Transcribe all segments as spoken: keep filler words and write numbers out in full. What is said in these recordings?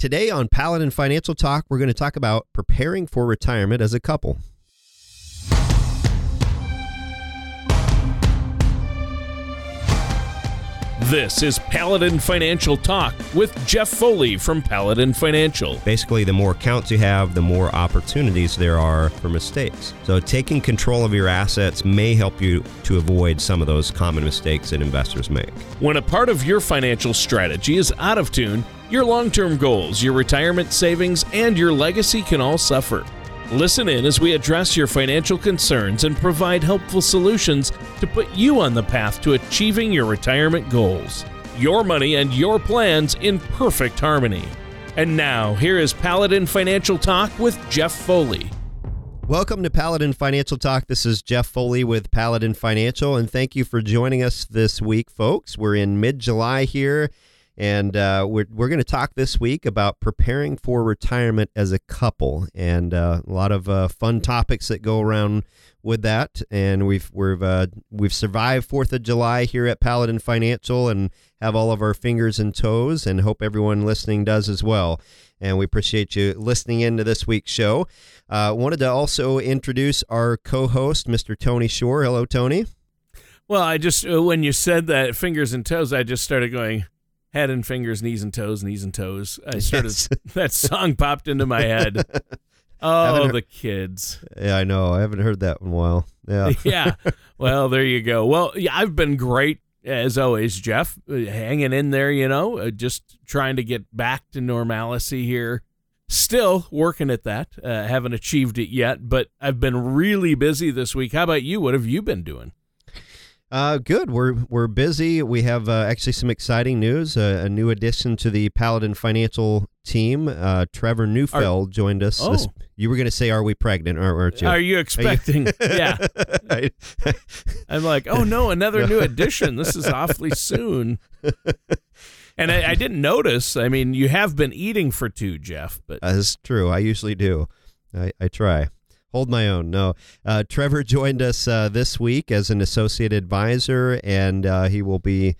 Today on Paladin Financial Talk, we're going to talk about preparing for retirement as a couple. This is Paladin Financial Talk with Jeff Foley from Paladin Financial. Basically, the more accounts you have, the more opportunities there are for mistakes. So taking control of your assets may help you to avoid some of those common mistakes that investors make. When a part of your financial strategy is out of tune, your long-term goals, your retirement savings, and your legacy can all suffer. Listen in as we address your financial concerns and provide helpful solutions to put you on the path to achieving your retirement goals. Your money and your plans in perfect harmony. And now, here is Paladin Financial Talk with Jeff Foley. Welcome to Paladin Financial Talk. This is Jeff Foley with Paladin Financial, and thank you for joining us this week, folks. We're in mid-July here, and uh, we're we're going to talk this week about preparing for retirement as a couple, and uh, a lot of uh, fun topics that go around with that. And we've we've uh, we've survived fourth of July here at Paladin Financial, and have all of our fingers and toes, and hope everyone listening does as well. And we appreciate you listening in to this week's show. Uh, wanted to also introduce our co-host, Mister Tony Shore. Hello, Tony. Well, I just when you said that fingers and toes, I just started going. Head and fingers, knees and toes, knees and toes. I started yes. That song popped into my head. Oh, heard, the kids. Yeah, I know. I haven't heard that in a while. Yeah. Yeah. Well, there you go. Well, yeah, I've been great as always, Jeff, hanging in there, you know, just trying to get back to normalcy here. Still working at that. Uh, haven't achieved it yet, but I've been really busy this week. How about you? What have you been doing? Uh, good. We're we're busy. We have uh, actually some exciting news. Uh, a new addition to the Paladin Financial team, uh, Trevor Neufeld, are, joined us. Oh. This, you were going to say, "Are we pregnant?" Aren't you? Are you expecting? Are you? Yeah. I, I'm like, oh no, another new addition. This is awfully soon. And I, I didn't notice. I mean, you have been eating for two, Jeff. But uh, that's true. I usually do. I, I try. Hold my own. No, uh, Trevor joined us uh, this week as an associate advisor, and uh, he will be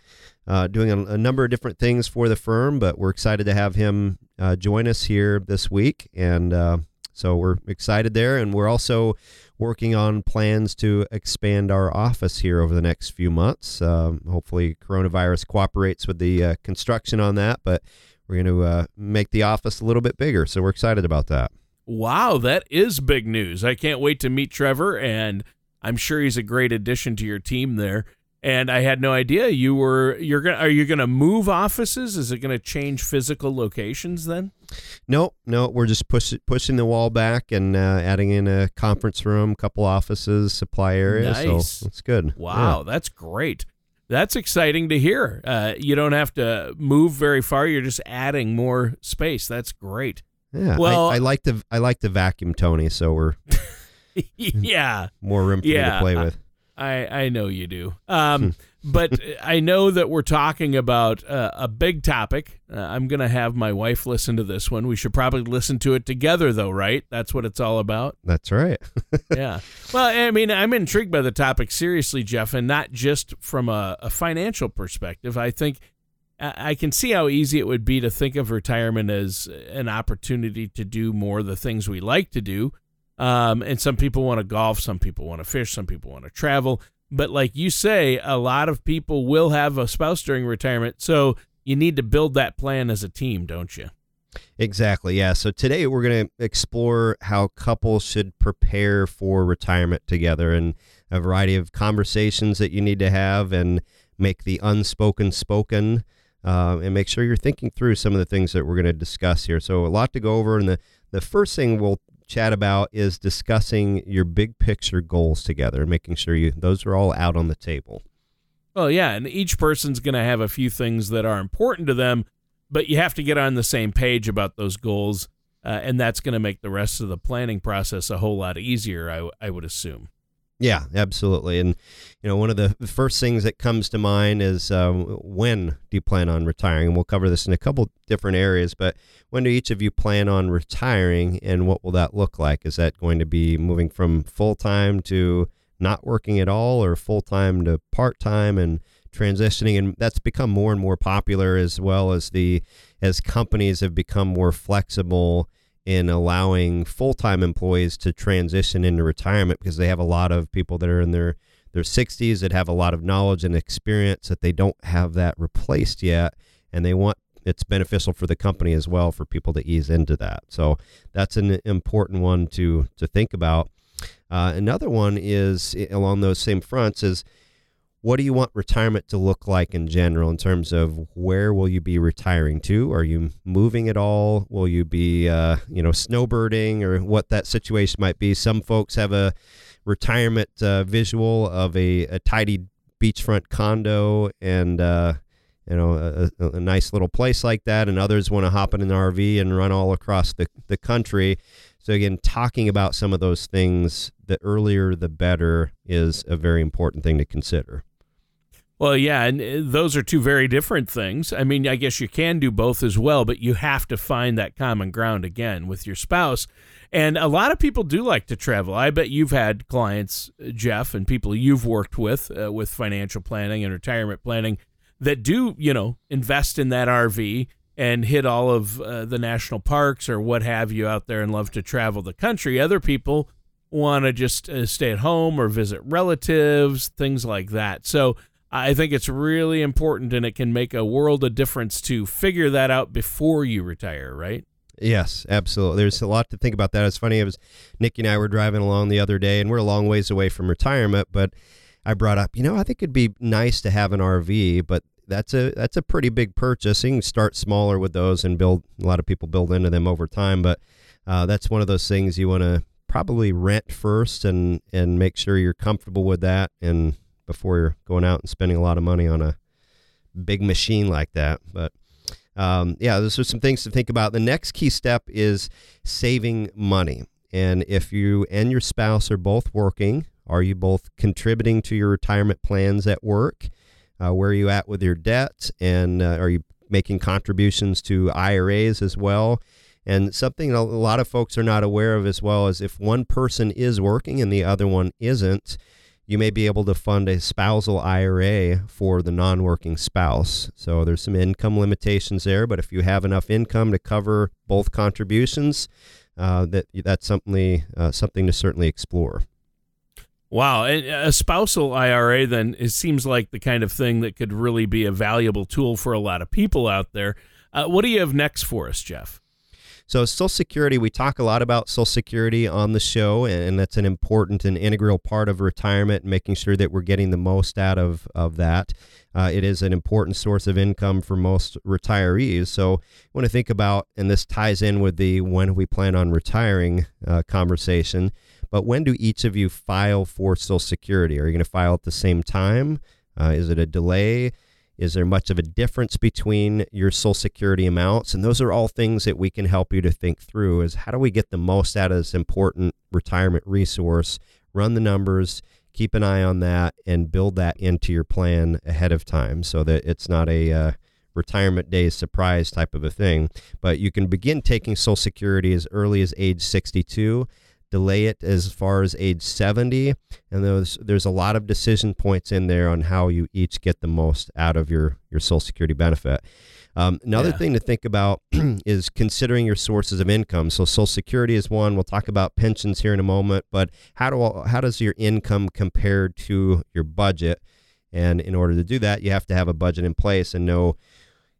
uh, doing a, a number of different things for the firm. But we're excited to have him uh, join us here this week, and uh, so we're excited there. And we're also working on plans to expand our office here over the next few months. Um, hopefully, coronavirus cooperates with the uh, construction on that, but we're going to uh, make the office a little bit bigger. So we're excited about that. Wow, that is big news. I can't wait to meet Trevor, and I'm sure he's a great addition to your team there. And I had no idea you were you're going are you going to move offices? Is it going to change physical locations then? No, no, we're just push, pushing the wall back and uh, adding in a conference room, couple offices, supply area. Nice. So that's good. Wow, yeah. That's great. That's exciting to hear. Uh, you don't have to move very far. You're just adding more space. That's great. Yeah, well, I, I like the I like the vacuum, Tony. So we're yeah more room for yeah, you to play with. I, I know you do, um, but I know that we're talking about uh, a big topic. Uh, I'm gonna have my wife listen to this one. We should probably listen to it together, though, right? That's what it's all about. That's right. Yeah. Well, I mean, I'm intrigued by the topic, seriously, Jeff, and not just from a, a financial perspective. I think. I can see how easy it would be to think of retirement as an opportunity to do more of the things we like to do. Um, and some people want to golf, some people want to fish, some people want to travel. But like you say, a lot of people will have a spouse during retirement. So you need to build that plan as a team, don't you? Exactly. Yeah. So today we're going to explore how couples should prepare for retirement together, and a variety of conversations that you need to have and make the unspoken spoken. Uh, and make sure you're thinking through some of the things that we're going to discuss here. So a lot to go over. And the, the first thing we'll chat about is discussing your big picture goals together and making sure you those are all out on the table. Well, yeah. And each person's going to have a few things that are important to them, but you have to get on the same page about those goals. Uh, and that's going to make the rest of the planning process a whole lot easier, I, I would assume. Yeah, absolutely. And, you know, one of the first things that comes to mind is um, when do you plan on retiring? And we'll cover this in a couple different areas, but when do each of you plan on retiring, and what will that look like? Is that going to be moving from full-time to not working at all, or full-time to part-time, and transitioning, and that's become more and more popular, as well as the as companies have become more flexible in allowing full-time employees to transition into retirement, because they have a lot of people that are in their their sixties that have a lot of knowledge and experience that they don't have that replaced yet, and they want it's beneficial for the company as well for people to ease into that. So that's an important one to to think about. Uh, another one is along those same fronts is, what do you want retirement to look like in general in terms of where will you be retiring to? Are you moving at all? Will you be, uh, you know, snowbirding, or what that situation might be? Some folks have a retirement uh, visual of a, a tidy beachfront condo and, uh, you know, a, a nice little place like that. And others want to hop in an R V and run all across the, the country. So again, talking about some of those things, the earlier the better, is a very important thing to consider. Well, yeah, and those are two very different things. I mean, I guess you can do both as well, but you have to find that common ground again with your spouse. And a lot of people do like to travel. I bet you've had clients, Jeff, and people you've worked with, uh, with financial planning and retirement planning, that do, you know, invest in that R V and hit all of uh, the national parks or what have you out there and love to travel the country. Other people want to just uh, stay at home or visit relatives, things like that. So I think it's really important, and it can make a world of difference to figure that out before you retire, right? Yes, absolutely. There's a lot to think about that. It's funny. It was Nikki and I were driving along the other day, and we're a long ways away from retirement, but I brought up, you know, I think it'd be nice to have an R V, but that's a that's a pretty big purchase. You can start smaller with those and build. A lot of people build into them over time, but uh, that's one of those things you want to probably rent first and and make sure you're comfortable with that, and before you're going out and spending a lot of money on a big machine like that. But um, yeah, those are some things to think about. The next key step is saving money. And if you and your spouse are both working, are you both contributing to your retirement plans at work? Uh, where are you at with your debt? And uh, are you making contributions to I R As as well? And something a lot of folks are not aware of as well is, if one person is working and the other one isn't, you may be able to fund a spousal I R A for the non-working spouse. So there's some income limitations there, but if you have enough income to cover both contributions, uh, that that's something, uh, something to certainly explore. Wow. And a spousal I R A, then, it seems like the kind of thing that could really be a valuable tool for a lot of people out there. Uh, what do you have next for us, Jeff? So Social Security, we talk a lot about Social Security on the show, and that's an important and integral part of retirement, making sure that we're getting the most out of, of that. Uh, it is an important source of income for most retirees. So you want to think about, and this ties in with the when we plan on retiring uh, conversation, but when do each of you file for Social Security? Are you going to file at the same time? Uh, is it a delay? Is there much of a difference between your Social Security amounts? And those are all things that we can help you to think through, is how do we get the most out of this important retirement resource? Run the numbers, keep an eye on that, and build that into your plan ahead of time so that it's not a uh, retirement day surprise type of a thing. But you can begin taking Social Security as early as age sixty-two. Delay it as far as age seventy, and those, there's a lot of decision points in there on how you each get the most out of your, your Social Security benefit. Um, another yeah. thing to think about is considering your sources of income. So Social Security is one. We'll talk about pensions here in a moment, but how do how does your income compare to your budget? And in order to do that, you have to have a budget in place and know,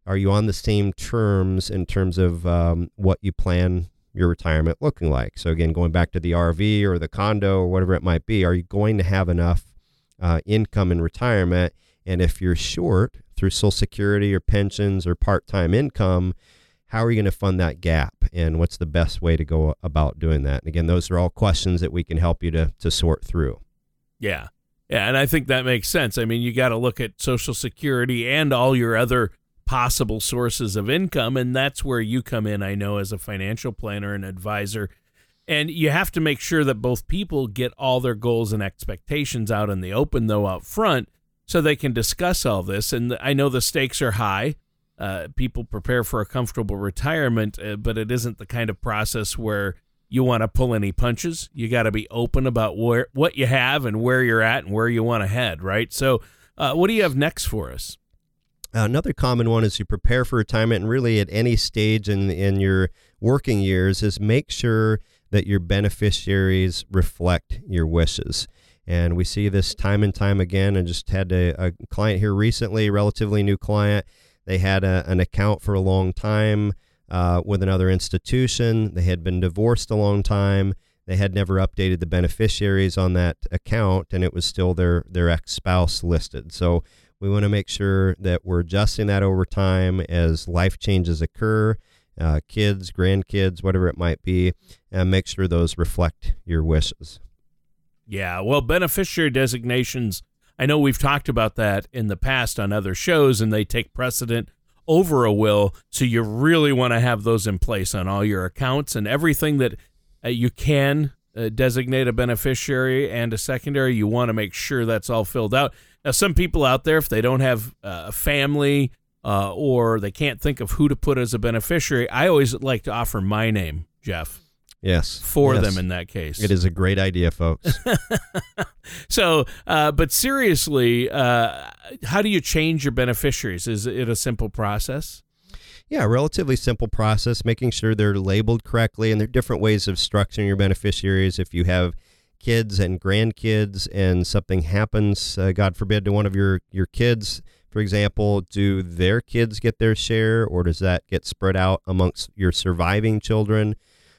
are you on the same terms in terms of um, what you plan your retirement looking like? So again, going back to the R V or the condo or whatever it might be, are you going to have enough uh, income in retirement? And if you're short through Social Security or pensions or part-time income, how are you going to fund that gap? And what's the best way to go about doing that? And again, those are all questions that we can help you to to sort through. Yeah. Yeah. And I think that makes sense. I mean, you got to look at Social Security and all your other possible sources of income, and that's where you come in, I know, as a financial planner and advisor. And you have to make sure that both people get all their goals and expectations out in the open, though, out front, so they can discuss all this. And I know the stakes are high. Uh, people prepare for a comfortable retirement, uh, but it isn't the kind of process where you want to pull any punches. You got to be open about where what you have and where you're at and where you want to head, right? So Uh, what do you have next for us? Another common one as you prepare for retirement, and really at any stage in in your working years, is make sure that your beneficiaries reflect your wishes. And we see this time and time again. I just had a, a client here recently, relatively new client. They had a, an account for a long time uh, with another institution. They had been divorced a long time. They had never updated the beneficiaries on that account, and it was still their, their ex-spouse listed. So we want to make sure that we're adjusting that over time as life changes occur, uh, kids, grandkids, whatever it might be, and make sure those reflect your wishes. Yeah, well, beneficiary designations, I know we've talked about that in the past on other shows, and they take precedent over a will, so you really want to have those in place on all your accounts and everything that uh, you can uh, designate a beneficiary and a secondary. You want to make sure that's all filled out. Now, some people out there, if they don't have uh, a family uh, or they can't think of who to put as a beneficiary, I always like to offer my name, Jeff. Yes. For yes. them in that case. It is a great idea, folks. So, uh, but seriously, uh, how do you change your beneficiaries? Is it a simple process? Yeah, relatively simple process, making sure they're labeled correctly. And there are different ways of structuring your beneficiaries. If you have kids and grandkids and something happens, uh, God forbid, to one of your, your kids, for example, do their kids get their share, or does that get spread out amongst your surviving children?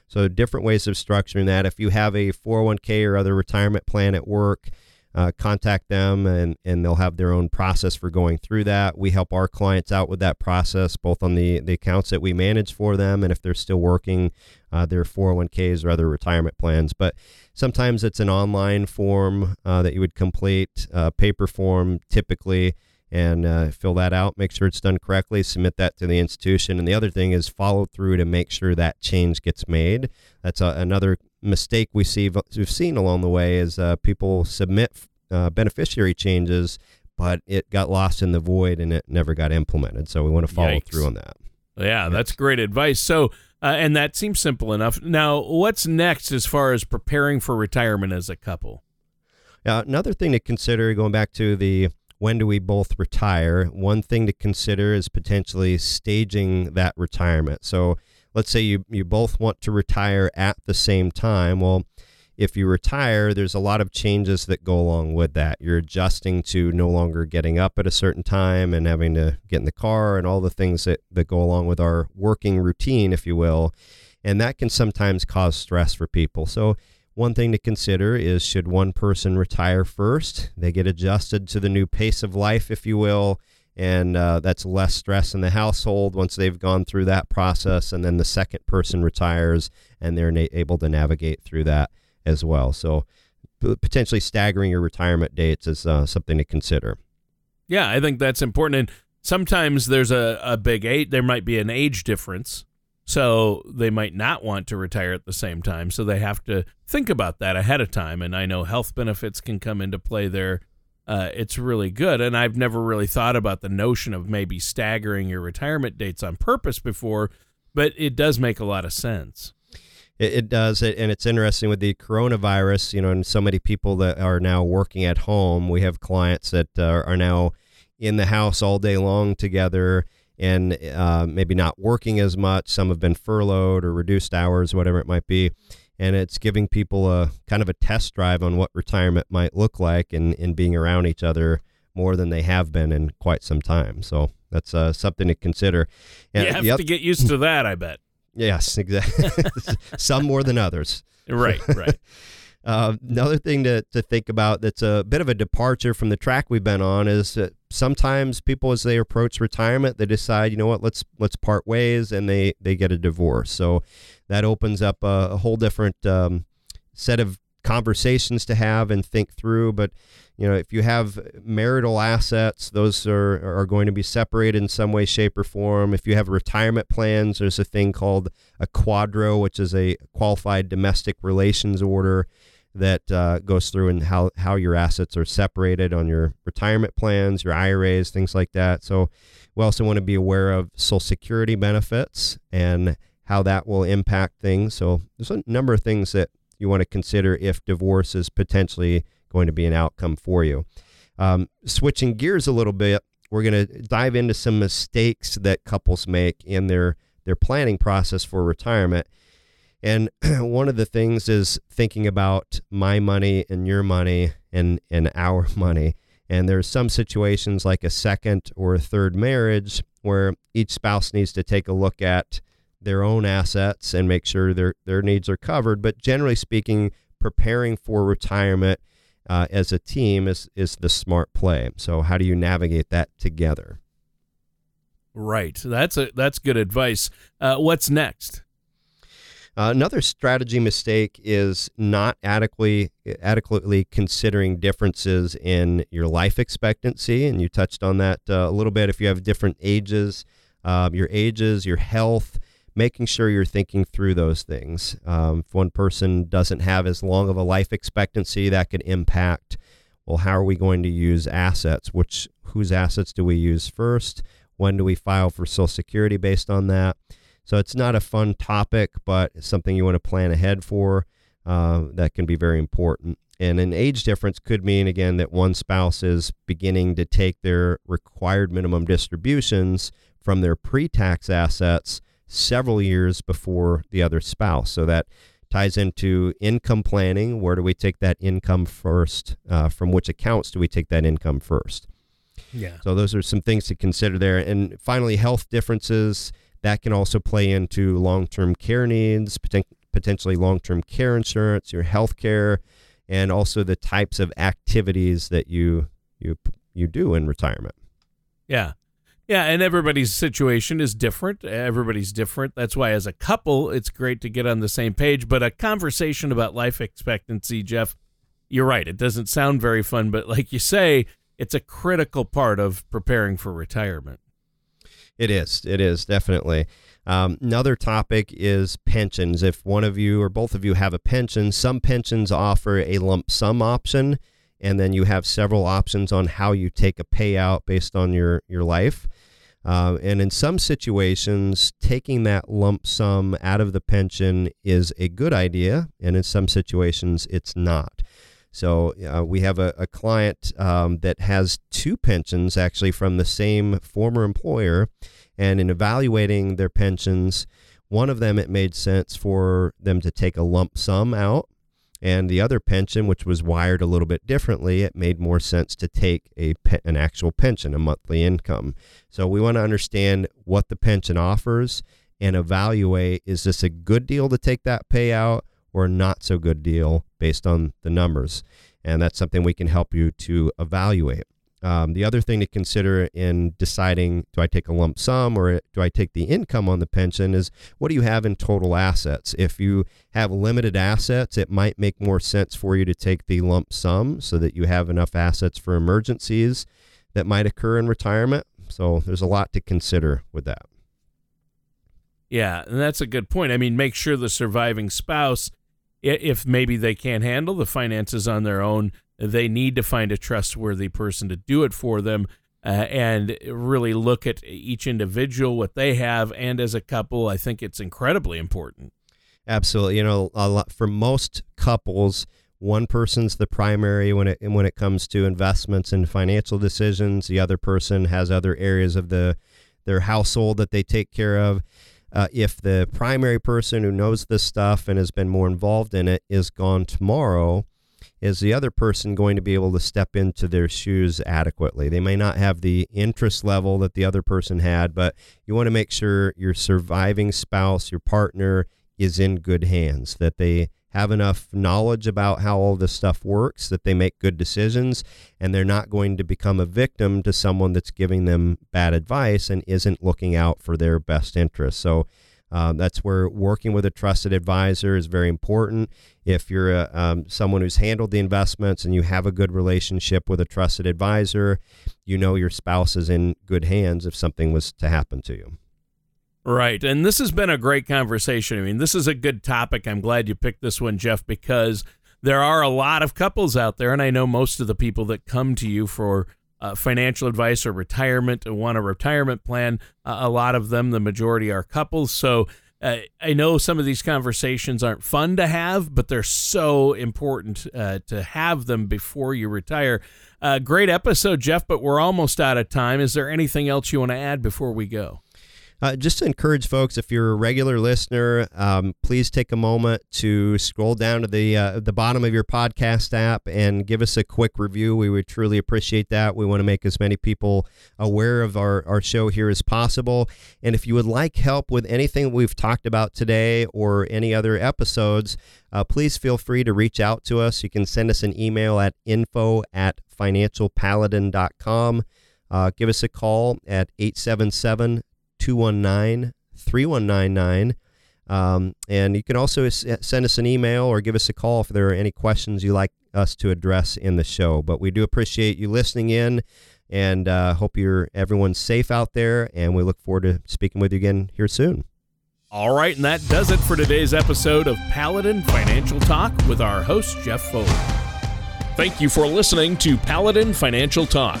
So different ways of structuring that. If you have a four oh one k or other retirement plan at work, uh, contact them and, and they'll have their own process for going through that. We help our clients out with that process, both on the, the accounts that we manage for them and if they're still working uh, their four oh one k's or other retirement plans. But sometimes it's an online form uh, that you would complete, uh, paper form typically, and uh, fill that out, make sure it's done correctly, submit that to the institution. And the other thing is follow through to make sure that change gets made. That's a, another mistake we see, we've seen along the way is uh, people submit uh, beneficiary changes, but it got lost in the void and it never got implemented. So we want to follow Yikes. through on that. Yeah, yes. That's great advice. So, uh, and that seems simple enough. Now, what's next as far as preparing for retirement as a couple? Now, another thing to consider, going back to the when do we both retire? One thing to consider is potentially staging that retirement. So let's say you, you both want to retire at the same time. Well, if you retire, there's a lot of changes that go along with that. You're adjusting to no longer getting up at a certain time and having to get in the car and all the things that, that go along with our working routine, if you will. And that can sometimes cause stress for people. So one thing to consider is, should one person retire first? They get adjusted to the new pace of life, if you will, and uh, that's less stress in the household once they've gone through that process, and then the second person retires, and they're na- able to navigate through that as well. So p- potentially staggering your retirement dates is uh, something to consider. Yeah, I think that's important, and sometimes there's a, a big age, there might be an age difference. So they might not want to retire at the same time. So they have to think about that ahead of time. And I know health benefits can come into play there. Uh, it's really good. And I've never really thought about the notion of maybe staggering your retirement dates on purpose before, but it does make a lot of sense. It, it does. And it's interesting with the coronavirus, you know, and so many people that are now working at home. We have clients that uh, are now in the house all day long together, and uh, maybe not working as much. Some have been furloughed or reduced hours, whatever it might be. And it's giving people a kind of a test drive on what retirement might look like and in being around each other more than they have been in quite some time. So that's uh, something to consider. And you have yep. to get used to that, I bet. Yes, exactly. Some more than others. Right, right. Uh, another thing to, to think about that's a bit of a departure from the track we've been on is that sometimes people, as they approach retirement, they decide, you know what, let's let's part ways, and they, they get a divorce. So that opens up a, a whole different um, set of conversations to have and think through. But, you know, if you have marital assets, those are, are going to be separated in some way, shape, or form. If you have retirement plans, there's a thing called a Q D R O, which is a qualified domestic relations order that uh, goes through and how, how your assets are separated on your retirement plans, your I R As, things like that. So we also want to be aware of Social Security benefits and how that will impact things. So there's a number of things that you want to consider if divorce is potentially going to be an outcome for you. Um, switching gears a little bit, we're going to dive into some mistakes that couples make in their, their planning process for retirement. And one of the things is thinking about my money and your money and, and our money. And there's some situations like a second or a third marriage where each spouse needs to take a look at their own assets and make sure their, their needs are covered. But generally speaking, preparing for retirement uh, as a team is, is the smart play. So how do you navigate that together? Right. That's a, that's good advice. Uh, what's next? Uh, another strategy mistake is not adequately adequately considering differences in your life expectancy, and you touched on that uh, a little bit. If you have different ages, uh, your ages, your health, making sure you're thinking through those things. Um, if one person doesn't have as long of a life expectancy, that could impact, well, how are we going to use assets? Which whose assets do we use first? When do we file for Social Security based on that? So it's not a fun topic, but it's something you want to plan ahead for uh, that can be very important. And an age difference could mean, again, that one spouse is beginning to take their required minimum distributions from their pre-tax assets several years before the other spouse. So that ties into income planning. Where do we take that income first? Uh, from which accounts do we take that income first? Yeah. So those are some things to consider there. And finally, health differences. That can also play into long-term care needs, poten- potentially long-term care insurance, your health care, and also the types of activities that you you you do in retirement. Yeah. Yeah, and everybody's situation is different. Everybody's different. That's why as a couple, it's great to get on the same page. But a conversation about life expectancy, Jeff, you're right. It doesn't sound very fun, but like you say, it's a critical part of preparing for retirement. It is. It is definitely. Um, another topic is pensions. If one of you or both of you have a pension, some pensions offer a lump sum option, and then you have several options on how you take a payout based on your, your life. Uh, and in some situations, taking that lump sum out of the pension is a good idea, and in some situations, it's not. So uh, we have a, a client um, that has two pensions actually from the same former employer, and in evaluating their pensions, one of them, it made sense for them to take a lump sum out, and the other pension, which was wired a little bit differently, it made more sense to take a pe- an actual pension, a monthly income. So we want to understand what the pension offers and evaluate, is this a good deal to take that payout or not so good deal based on the numbers. And that's something we can help you to evaluate. Um, the other thing to consider in deciding, do I take a lump sum or do I take the income on the pension, is what do you have in total assets? If you have limited assets, it might make more sense for you to take the lump sum so that you have enough assets for emergencies that might occur in retirement. So there's a lot to consider with that. Yeah, and that's a good point. I mean, make sure the surviving spouse, if maybe they can't handle the finances on their own, they need to find a trustworthy person to do it for them uh, and really look at each individual, what they have. And as a couple, I think it's incredibly important. Absolutely. You know, a lot, for most couples, one person's the primary when it when it comes to investments and financial decisions. The other person has other areas of the their household that they take care of. Uh, if the primary person who knows this stuff and has been more involved in it is gone tomorrow, is the other person going to be able to step into their shoes adequately? They may not have the interest level that the other person had, but you want to make sure your surviving spouse, your partner, is in good hands, that they have enough knowledge about how all this stuff works, that they make good decisions, and they're not going to become a victim to someone that's giving them bad advice and isn't looking out for their best interests. So um, that's where working with a trusted advisor is very important. If you're a, um, someone who's handled the investments and you have a good relationship with a trusted advisor, you know your spouse is in good hands if something was to happen to you. Right. And this has been a great conversation. I mean, this is a good topic. I'm glad you picked this one, Jeff, because there are a lot of couples out there. And I know most of the people that come to you for uh, financial advice or retirement and want a retirement plan, uh, a lot of them, the majority, are couples. So uh, I know some of these conversations aren't fun to have, but they're so important uh, to have them before you retire. Uh, great episode, Jeff, but we're almost out of time. Is there anything else you want to add before we go? Uh, just to encourage folks, if you're a regular listener, um, please take a moment to scroll down to the uh, the bottom of your podcast app and give us a quick review. We would truly appreciate that. We want to make as many people aware of our, our show here as possible. And if you would like help with anything we've talked about today or any other episodes, uh, please feel free to reach out to us. You can send us an email at info at financial paladin dot com. Uh, give us a call at eight seven seven, two one nine, three one nine nine. two one nine, three one nine nine. Um, and you can also s- send us an email or give us a call if there are any questions you'd like us to address in the show. But we do appreciate you listening in, and uh, hope you're everyone's safe out there. And we look forward to speaking with you again here soon. All right. And that does it for today's episode of Paladin Financial Talk with our host, Jeff Foley. Thank you for listening to Paladin Financial Talk.